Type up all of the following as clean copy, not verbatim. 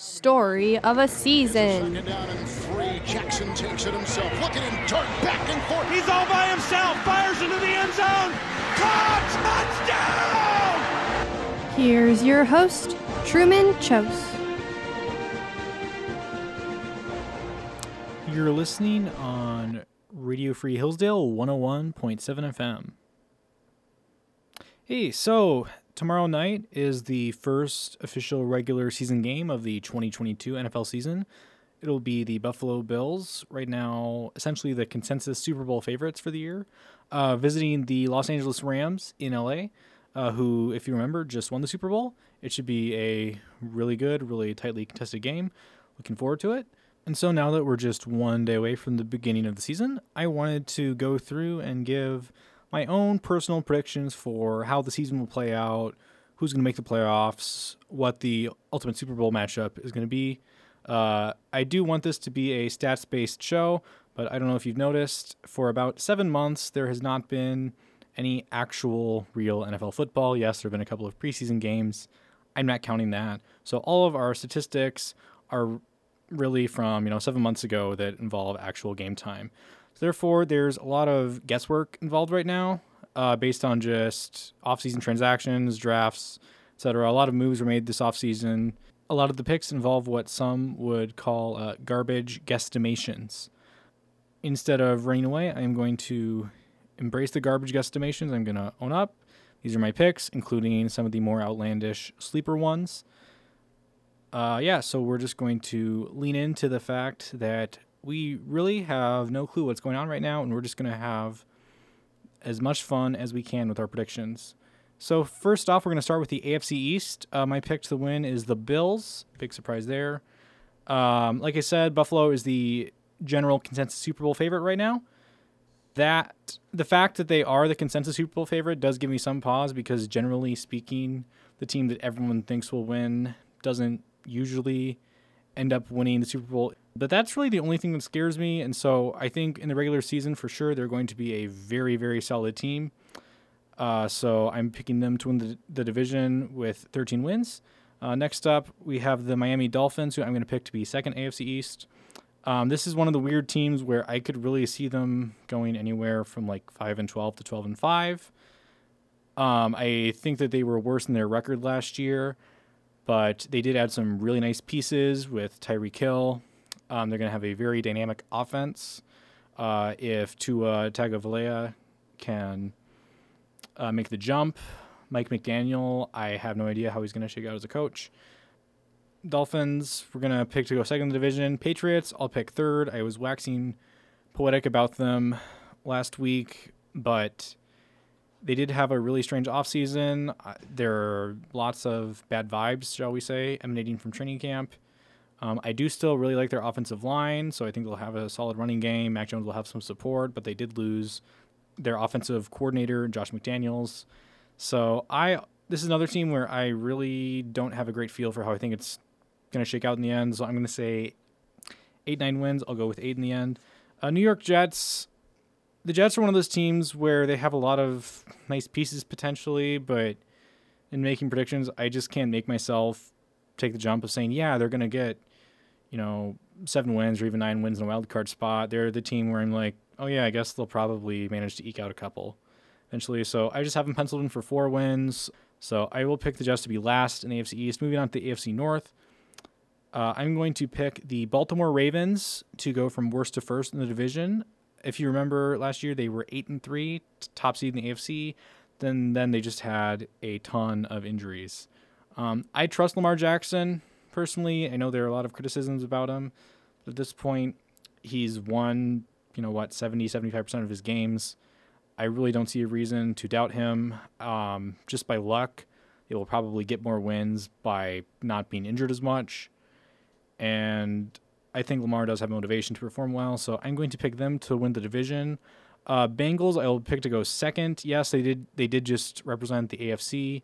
story of a season. Second down and three. Jackson takes it himself. Look at him dart back and forth. He's all by himself. Fires into the end zone. Caught! Touchdown! Here's your host, Truman Chose. You're listening on Radio Free Hillsdale 101.7 FM. Hey, so tomorrow night is the first official regular season game of the 2022 NFL season. It'll be the Buffalo Bills, right now essentially the consensus Super Bowl favorites for the year, visiting the Los Angeles Rams in LA, who, if you remember, just won the Super Bowl. It should be a really good, really tightly contested game. Looking forward to it. And so now that we're just one day away from the beginning of the season, I wanted to go through and give my own personal predictions for how the season will play out, who's going to make the playoffs, what the ultimate Super Bowl matchup is going to be. I do want this to be a stats-based show, but I don't know if you've noticed, for about 7 months, there has not been any actual real NFL football. Yes, there have been a couple of preseason games. I'm not counting that. So all of our statistics are really from 7 months ago that involve actual game time. So therefore, there's a lot of guesswork involved right now based on just off-season transactions, drafts, etc. A lot of moves were made this off-season. A lot of the picks involve what some would call garbage guesstimations. Instead of running away, I'm going to embrace the garbage guesstimations. I'm going to own up. These are my picks, including some of the more outlandish sleeper ones. So we're just going to lean into the fact that we really have no clue what's going on right now, and we're just going to have as much fun as we can with our predictions. So first off, we're going to start with the AFC East. My pick to the win is the Bills. Big surprise there. Like I said, Buffalo is the general consensus Super Bowl favorite right now. The fact that they are the consensus Super Bowl favorite does give me some pause, because generally speaking, the team that everyone thinks will win doesn't usually end up winning the Super Bowl. But that's really the only thing that scares me. And so I think in the regular season, for sure, they're going to be a very, very solid team. So I'm picking them to win the division with 13 wins. Next up, we have the Miami Dolphins, who I'm going to pick to be second AFC East. This is one of the weird teams where I could really see them going anywhere from like 5-12 to 12-5. I think that they were worse than their record last year, but they did add some really nice pieces with Tyreek Hill. They're going to have a very dynamic offense. If Tua Tagovailoa can make the jump. Mike McDaniel, I have no idea how he's going to shake out as a coach. Dolphins, we're going to pick to go second in the division. Patriots, I'll pick third. I was waxing poetic about them last week, but they did have a really strange offseason. There are lots of bad vibes, shall we say, emanating from training camp. I do still really like their offensive line, so I think they'll have a solid running game. Mac Jones will have some support, but they did lose their offensive coordinator, Josh McDaniels. So this is another team where I really don't have a great feel for how I think it's going to shake out in the end, so I'm going to say 8-9 wins. I'll go with 8 in the end. New York Jets. The Jets are one of those teams where they have a lot of nice pieces potentially, but in making predictions, I just can't make myself take the jump of saying, yeah, they're going to get, 7 wins or even 9 wins in a wild card spot. They're the team where I'm like, oh yeah, I guess they'll probably manage to eke out a couple eventually. So I just have them penciled in for 4 wins. So I will pick the Jets to be last in the AFC East. Moving on to the AFC North. I'm going to pick the Baltimore Ravens to go from worst to first in the division. If you remember last year, they were 8-3, top seed in the AFC. Then they just had a ton of injuries. I trust Lamar Jackson personally. I know there are a lot of criticisms about him, but at this point, he's won 75% of his games. I really don't see a reason to doubt him. Just by luck, they will probably get more wins by not being injured as much, and I think Lamar does have motivation to perform well, so I'm going to pick them to win the division. Bengals, I will pick to go second. Yes, they did just represent the AFC.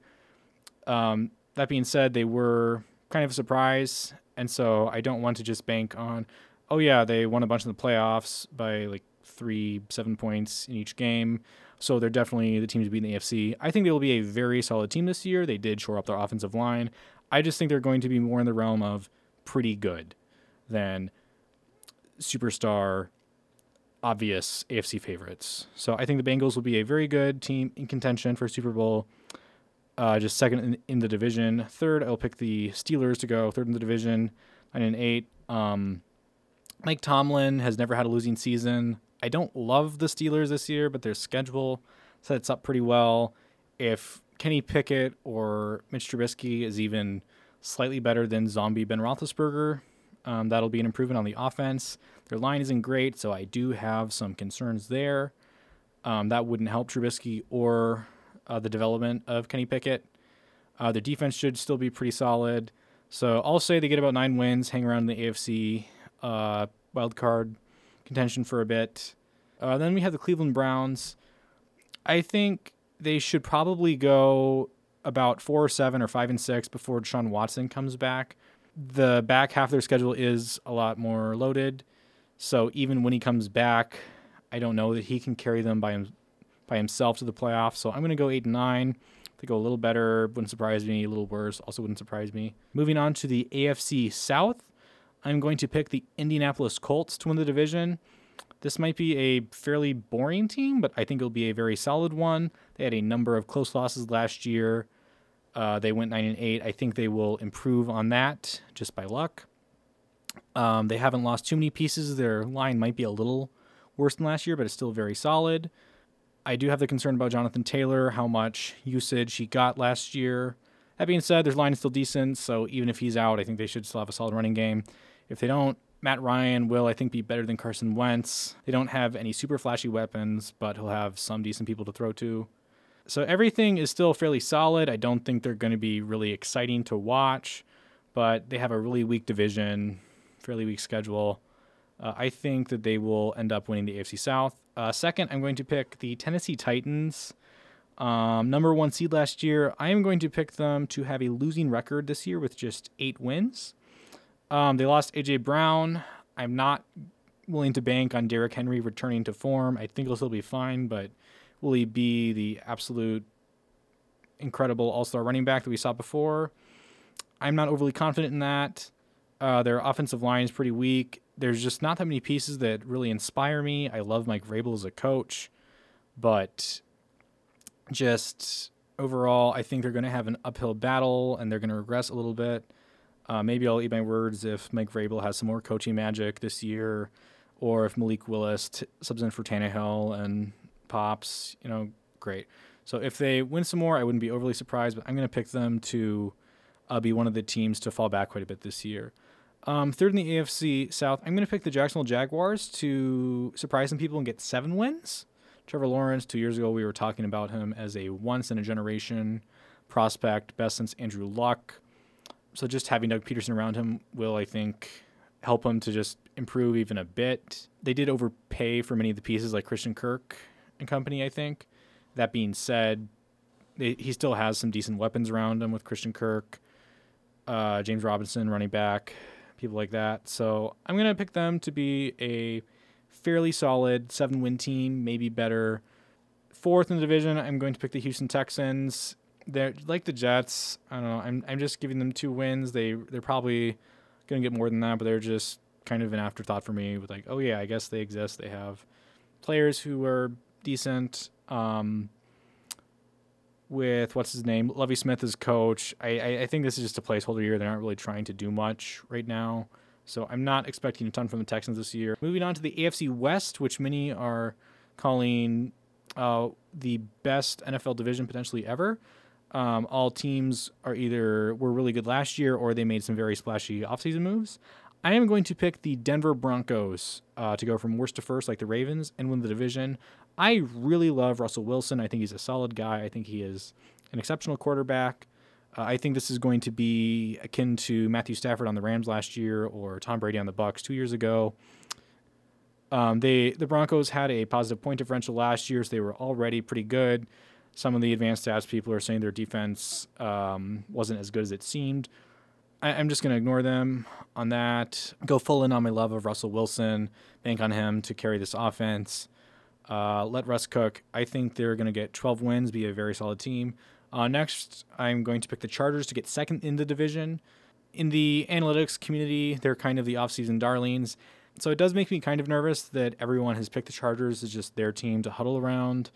That being said, they were kind of a surprise, and so I don't want to just bank on, oh yeah, they won a bunch in the playoffs by like 3-7 points in each game, so they're definitely the team to beat in the AFC. I think they will be a very solid team this year. They did shore up their offensive line. I just think they're going to be more in the realm of pretty good than superstar obvious AFC favorites. So I think the Bengals will be a very good team in contention for Super Bowl. Just second in the division. Third, I'll pick the Steelers to go third in the division, 9-8. Mike Tomlin has never had a losing season. I don't love the Steelers this year, but their schedule sets up pretty well. If Kenny Pickett or Mitch Trubisky is even slightly better than zombie Ben Roethlisberger, that'll be an improvement on the offense. Their line isn't great, so I do have some concerns there. That wouldn't help Trubisky or the development of Kenny Pickett. Their defense should still be pretty solid. So I'll say they get about 9 wins, hang around in the AFC wildcard contention for a bit. Then we have the Cleveland Browns. I think they should probably go about 4-7 or 5-6 before Deshaun Watson comes back. The back half of their schedule is a lot more loaded. So even when he comes back, I don't know that he can carry them by himself to the playoffs. So I'm going to go 8-9. If they go a little better, wouldn't surprise me. A little worse, also wouldn't surprise me. Moving on to the AFC South, I'm going to pick the Indianapolis Colts to win the division. This might be a fairly boring team, but I think it'll be a very solid one. They had a number of close losses last year. They went 9-8. I think they will improve on that just by luck. They haven't lost too many pieces. Their line might be a little worse than last year, but it's still very solid. I do have the concern about Jonathan Taylor, how much usage he got last year. That being said, their line is still decent, so even if he's out, I think they should still have a solid running game. If they don't, Matt Ryan will, I think, be better than Carson Wentz. They don't have any super flashy weapons, but he'll have some decent people to throw to. So everything is still fairly solid. I don't think they're going to be really exciting to watch, but they have a really weak division, fairly weak schedule. I think that they will end up winning the AFC South. Second, I'm going to pick the Tennessee Titans. Number one seed last year. I am going to pick them to have a losing record this year with just 8 wins. They lost A.J. Brown. I'm not willing to bank on Derrick Henry returning to form. I think he'll still be fine, but will he be the absolute incredible all-star running back that we saw before? I'm not overly confident in that. Their offensive line is pretty weak. There's just not that many pieces that really inspire me. I love Mike Vrabel as a coach, but just overall, I think they're going to have an uphill battle and they're going to regress a little bit. Maybe I'll eat my words if Mike Vrabel has some more coaching magic this year, or if Malik Willis subs in for Tannehill and pops, great. So if they win some more, I wouldn't be overly surprised, but I'm going to pick them to be one of the teams to fall back quite a bit this year. Third in the AFC South, I'm going to pick the Jacksonville Jaguars to surprise some people and get 7 wins. Trevor Lawrence, 2 years ago, we were talking about him as a once-in-a-generation prospect, best since Andrew Luck. So just having Doug Peterson around him will, I think, help him to just improve even a bit. They did overpay for many of the pieces like Christian Kirk and company, I think. That being said, he still has some decent weapons around him with Christian Kirk, James Robinson, running back, people like that. So I'm going to pick them to be a fairly solid 7-win team, maybe better. Fourth in the division, I'm going to pick the Houston Texans. They're like the Jets. I don't know. I'm just giving them 2 wins. They're probably going to get more than that, but they're just kind of an afterthought for me with like, oh yeah, I guess they exist. They have players who are decent. With what's his name, Lovie Smith as coach. I think this is just a placeholder year. They're not really trying to do much right now. So I'm not expecting a ton from the Texans this year. Moving on to the AFC West, which many are calling the best NFL division potentially ever. All teams are either were really good last year or they made some very splashy offseason moves. I am going to pick the Denver Broncos to go from worst to first like the Ravens and win the division. I really love Russell Wilson. I think he's a solid guy. I think he is an exceptional quarterback. I think this is going to be akin to Matthew Stafford on the Rams last year or Tom Brady on the Bucks 2 years ago. The Broncos had a positive point differential last year, so they were already pretty good. Some of the advanced stats people are saying their defense wasn't as good as it seemed. I'm just going to ignore them on that. Go full in on my love of Russell Wilson. Bank on him to carry this offense. Let Russ cook. I think they're going to get 12 wins, be a very solid team. Next, I'm going to pick the Chargers to get second in the division. in the analytics community, they're kind of the offseason darlings. So it does make me kind of nervous that everyone has picked the Chargers as just their team to huddle around,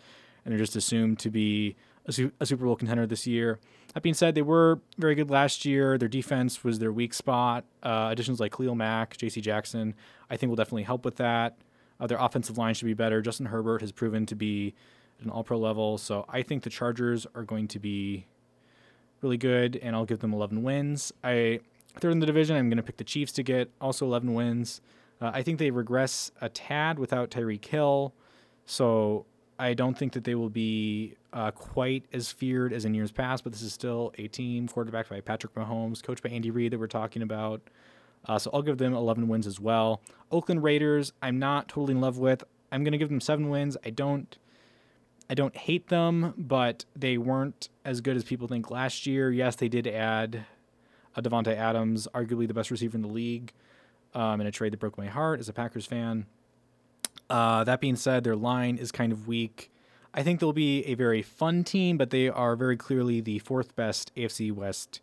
and they're just assumed to be a Super Bowl contender this year. That being said, they were very good last year. Their defense was their weak spot. Additions like Khalil Mack, J.C. Jackson, I think will definitely help with that. Their offensive line should be better. Justin Herbert has proven to be at an all-pro level. So I think the Chargers are going to be really good, and I'll give them 11 wins. Third in the division, I'm going to pick the Chiefs to get also 11 wins. I think they regress a tad without Tyreek Hill, so I don't think that they will be quite as feared as in years past, but this is still a team quarterbacked by Patrick Mahomes, coached by Andy Reid that we're talking about. So I'll give them 11 wins as well. Oakland Raiders, I'm not totally in love with. I'm going to give them 7 wins. I don't hate them, but they weren't as good as people think last year. Yes, they did add Devontae Adams, arguably the best receiver in the league, in a trade that broke my heart as a Packers fan. That being said, their line is kind of weak. I think they'll be a very fun team, but they are very clearly the 4th best AFC West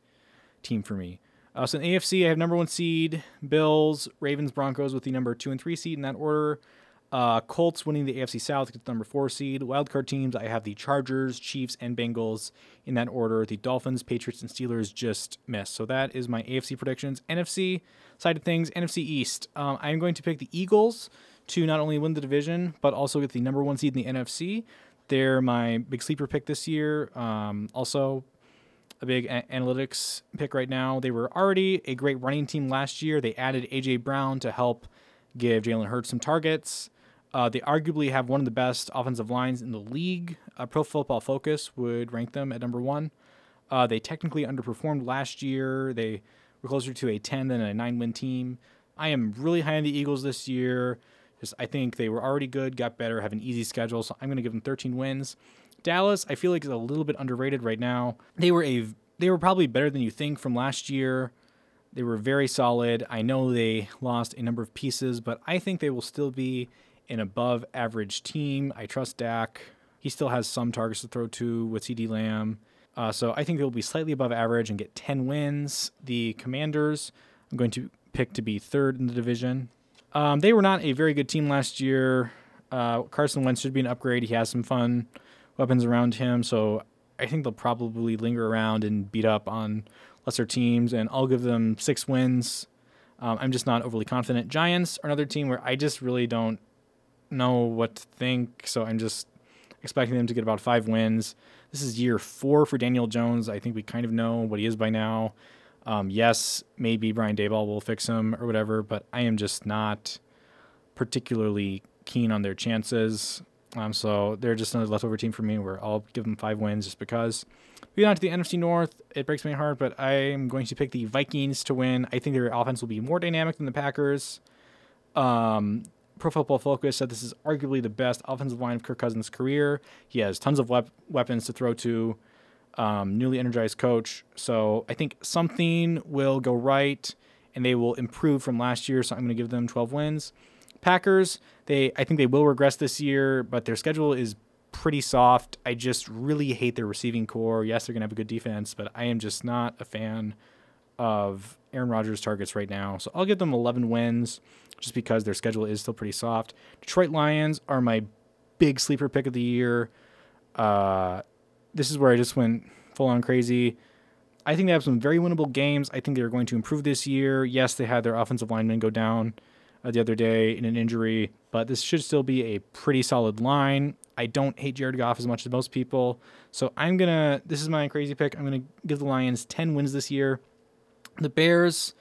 team for me. So in AFC, I have number 1 seed, Bills, Ravens, Broncos with the number 2 and 3 seed in that order. Colts winning the AFC South gets the number 4 seed. Wildcard teams, I have the Chargers, Chiefs, and Bengals in that order. The Dolphins, Patriots, and Steelers just missed. So that is my AFC predictions. NFC side of things, NFC East. I'm going to pick the Eagles to not only win the division, but also get the number 1 seed in the NFC. They're my big sleeper pick this year. Also a big analytics pick right now. They were already a great running team last year. They added A.J. Brown to help give Jalen Hurts some targets. They arguably have one of the best offensive lines in the league. Pro Football Focus would rank them at number 1. They technically underperformed last year. They were closer to a 10 than a 9-win team. I am really high on the Eagles this year. I think they were already good, got better, have an easy schedule, so I'm going to give them 13 wins. Dallas, I feel like, is a little bit underrated right now. They were probably better than you think from last year. They were very solid. I know they lost a number of pieces, but I think they will still be an above-average team. I trust Dak. He still has some targets to throw to with C.D. Lamb. So I think they'll be slightly above average and get 10 wins. The Commanders, I'm going to pick to be 3rd in the division. They were not a very good team last year. Carson Wentz should be an upgrade. He has some fun weapons around him, so I think they'll probably linger around and beat up on lesser teams, and I'll give them 6 wins. I'm just not overly confident. Giants are another team where I just really don't know what to think, so I'm just expecting them to get about 5 wins. This is year 4 for Daniel Jones. I think we kind of know what he is by now. Yes, maybe Brian Daboll will fix him or whatever, but I am just not particularly keen on their chances. So they're just another leftover team for me where I'll give them 5 wins just because. Moving on to the NFC North, it breaks my heart, but I'm going to pick the Vikings to win. I think their offense will be more dynamic than the Packers. Pro Football Focus said this is arguably the best offensive line of Kirk Cousins' career. He has tons of weapons to throw to. Newly energized coach. So I think something will go right and they will improve from last year. So I'm going to give them 12 wins. Packers, I think they will regress this year, but their schedule is pretty soft. I just really hate their receiving core. Yes, they're going to have a good defense, but I am just not a fan of Aaron Rodgers' targets right now. So I'll give them 11 wins just because their schedule is still pretty soft. Detroit Lions are my big sleeper pick of the year. This is where I just went full-on crazy. I think they have some very winnable games. I think they're going to improve this year. Yes, they had their offensive lineman go down the other day in an injury, but this should still be a pretty solid line. I don't hate Jared Goff as much as most people, so this is my crazy pick. I'm going to give the Lions 10 wins this year. The Bears,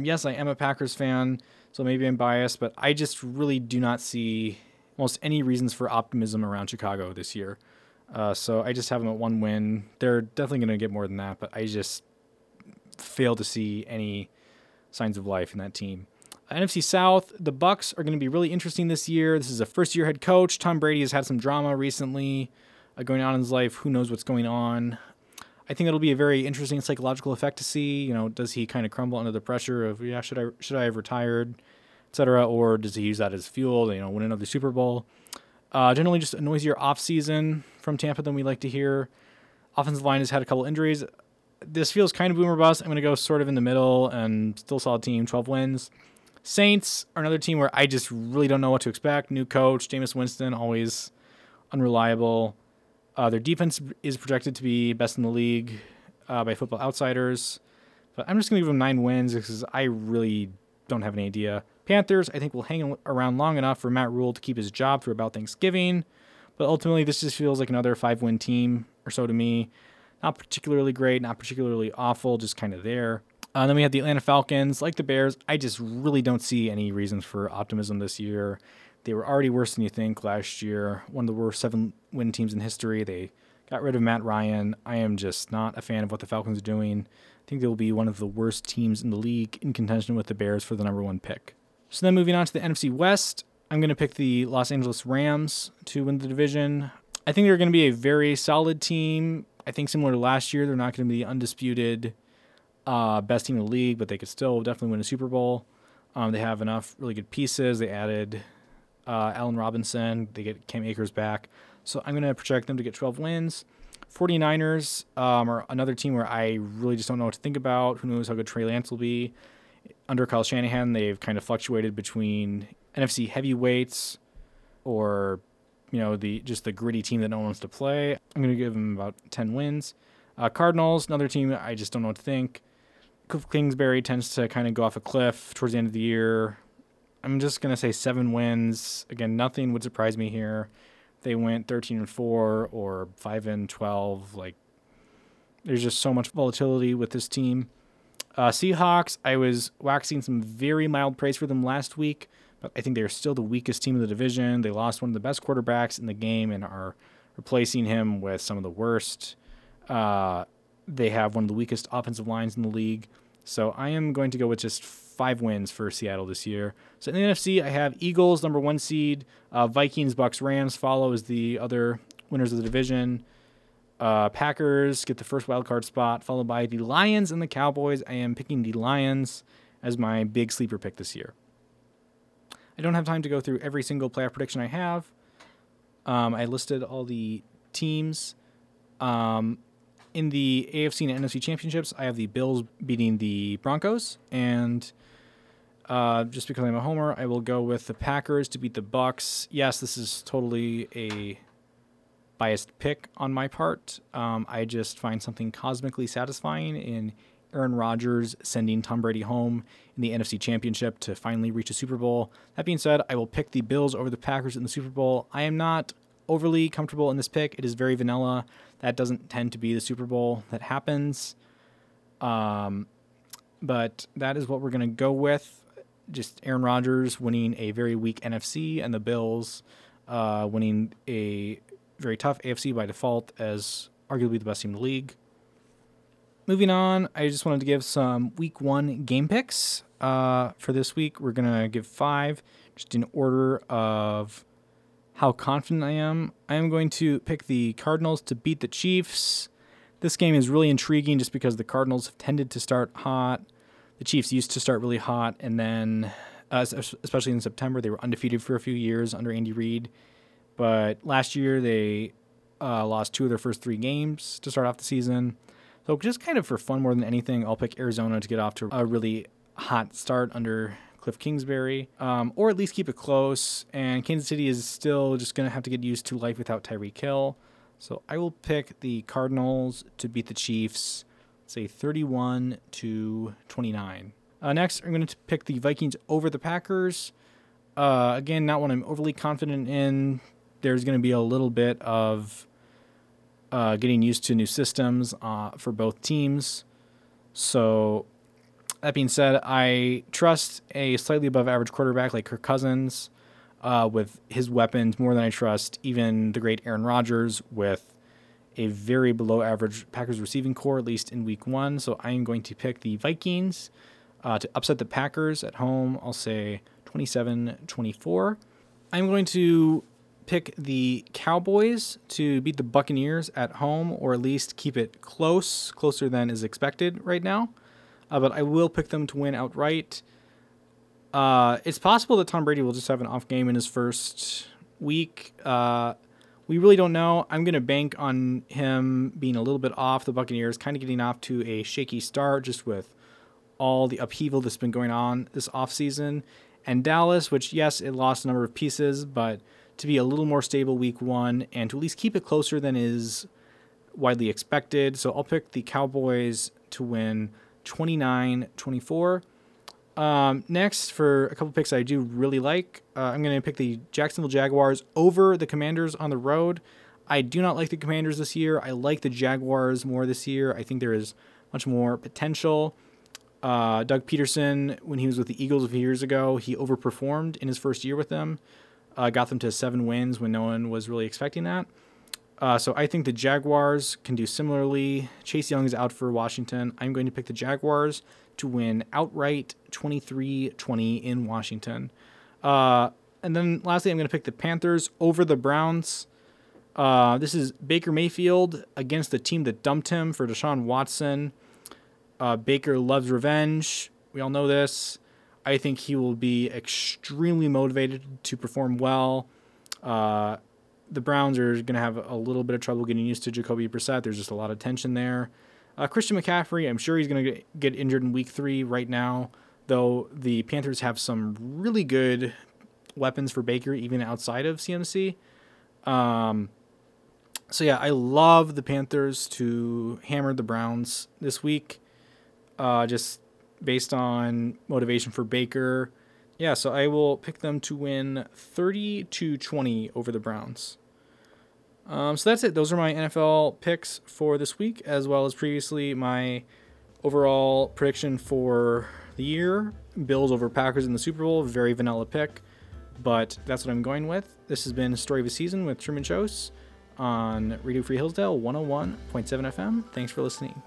yes, I am a Packers fan, so maybe I'm biased, but I just really do not see almost any reasons for optimism around Chicago this year. So I just have them at 1 win. They're definitely going to get more than that, but I just fail to see any signs of life in that team. NFC South, the Bucs are going to be really interesting this year. This is a first-year head coach. Tom Brady has had some drama recently going on in his life. Who knows what's going on? I think it'll be a very interesting psychological effect to see. You know, does he kind of crumble under the pressure of, yeah, should I have retired, et cetera, or does he use that as fuel to, win another Super Bowl? Generally just a noisier offseason from Tampa than we like to hear. Offensive line has had a couple injuries. This feels kind of boom or bust. I'm going to go sort of in the middle and still solid team, 12 wins. Saints are another team where I just really don't know what to expect. New coach, Jameis Winston, always unreliable. Their defense is projected to be best in the league by Football Outsiders. But I'm just going to give them 9 wins because I really don't have an idea. Panthers, I think, will hang around long enough for Matt Rule to keep his job through about Thanksgiving. But ultimately, this just feels like another 5-win team or so to me. Not particularly great, not particularly awful, just kind of there. And then we have the Atlanta Falcons. Like the Bears, I just really don't see any reasons for optimism this year. They were already worse than you think last year. One of the worst 7-win teams in history. They got rid of Matt Ryan. I am just not a fan of what the Falcons are doing. I think they'll be one of the worst teams in the league in contention with the Bears for the number 1 pick. So then moving on to the NFC West, I'm going to pick the Los Angeles Rams to win the division. I think they're going to be a very solid team. I think similar to last year, they're not going to be the undisputed best team in the league, but they could still definitely win a Super Bowl. They have enough really good pieces. They added Allen Robinson. They get Cam Akers back. So I'm going to project them to get 12 wins. 49ers are another team where I really just don't know what to think about. Who knows how good Trey Lance will be. Under Kyle Shanahan, they've kind of fluctuated between NFC heavyweights or, you know, the gritty team that no one wants to play. I'm going to give them about 10 wins. Cardinals, another team I just don't know what to think. Kingsbury tends to kind of go off a cliff towards the end of the year. I'm just going to say 7 wins. Again, nothing would surprise me here. They went 13-4 or 5-12. Like, there's just so much volatility with this team. Seahawks, I was waxing some very mild praise for them last week, but I think they're still the weakest team in the division. They lost one of the best quarterbacks in the game and are replacing him with some of the worst. They have one of the weakest offensive lines in the league. So I am going to go with just 5 wins for Seattle this year. So in the NFC, I have Eagles, number 1 seed. Vikings, Bucks, Rams follow as the other winners of the division. Packers get the first wildcard spot, followed by the Lions and the Cowboys. I am picking the Lions as my big sleeper pick this year. I don't have time to go through every single playoff prediction I have. I listed all the teams. In the AFC and NFC championships, I have the Bills beating the Broncos. And just because I'm a homer, I will go with the Packers to beat the Bucks. Yes, this is totally a biased pick on my part. I just find something cosmically satisfying in Aaron Rodgers sending Tom Brady home in the NFC Championship to finally reach a Super Bowl. That being said, I will pick the Bills over the Packers in the Super Bowl. I am not overly comfortable in this pick. It is very vanilla. That doesn't tend to be the Super Bowl that happens. But that is what we're going to go with. Just Aaron Rodgers winning a very weak NFC and the Bills winning a very tough AFC by default as arguably the best team in the league. Moving on, I just wanted to give some week 1 game picks for this week. We're going to give 5 just in order of how confident I am. I am going to pick the Cardinals to beat the Chiefs. This game is really intriguing just because the Cardinals have tended to start hot. The Chiefs used to start really hot, and then, especially in September, they were undefeated for a few years under Andy Reid. But last year, they lost 2 of their first 3 games to start off the season. So just kind of for fun more than anything, I'll pick Arizona to get off to a really hot start under Cliff Kingsbury, or at least keep it close. And Kansas City is still just going to have to get used to life without Tyreek Hill. So I will pick the Cardinals to beat the Chiefs, say 31-29. Next, I'm going to pick the Vikings over the Packers. Again, not one I'm overly confident in. There's going to be a little bit of getting used to new systems for both teams. So that being said, I trust a slightly above average quarterback like Kirk Cousins with his weapons more than I trust even the great Aaron Rodgers with a very below average Packers receiving core, at least in week 1. So I am going to pick the Vikings to upset the Packers at home. I'll say 27-24. I'm going to pick the Cowboys to beat the Buccaneers at home, or at least keep it close, closer than is expected right now. But I will pick them to win outright. It's possible that Tom Brady will just have an off game in his first week. We really don't know. I'm going to bank on him being a little bit off the Buccaneers, kind of getting off to a shaky start just with all the upheaval that's been going on this offseason. And Dallas, which, yes, it lost a number of pieces, but to be a little more stable week one and to at least keep it closer than is widely expected. So I'll pick the Cowboys to win 29-24. Next, for a couple picks I do really like, I'm going to pick the Jacksonville Jaguars over the Commanders on the road. I do not like the Commanders this year. I like the Jaguars more this year. I think there is much more potential. Doug Peterson, when he was with the Eagles a few years ago, he overperformed in his first year with them. Got them to 7 wins when no one was really expecting that. So I think the Jaguars can do similarly. Chase Young is out for Washington. I'm going to pick the Jaguars to win outright 23-20 in Washington. And then lastly, I'm going to pick the Panthers over the Browns. This is Baker Mayfield against the team that dumped him for Deshaun Watson. Baker loves revenge. We all know this. I think he will be extremely motivated to perform well. The Browns are going to have a little bit of trouble getting used to Jacoby Brissett. There's just a lot of tension there. Christian McCaffrey, I'm sure he's going to get injured in week 3 right now, though the Panthers have some really good weapons for Baker, even outside of CMC. So yeah, I love the Panthers to hammer the Browns this week, just based on motivation for Baker. Yeah, so I will pick them to win 30-20 over the Browns. So that's it. Those are my NFL picks for this week, as well as previously my overall prediction for the year. Bills over Packers in the Super Bowl. Very vanilla pick, but that's what I'm going with. This has been Story of a Season with Truman Chose on Radio Free Hillsdale 101.7 FM. Thanks for listening.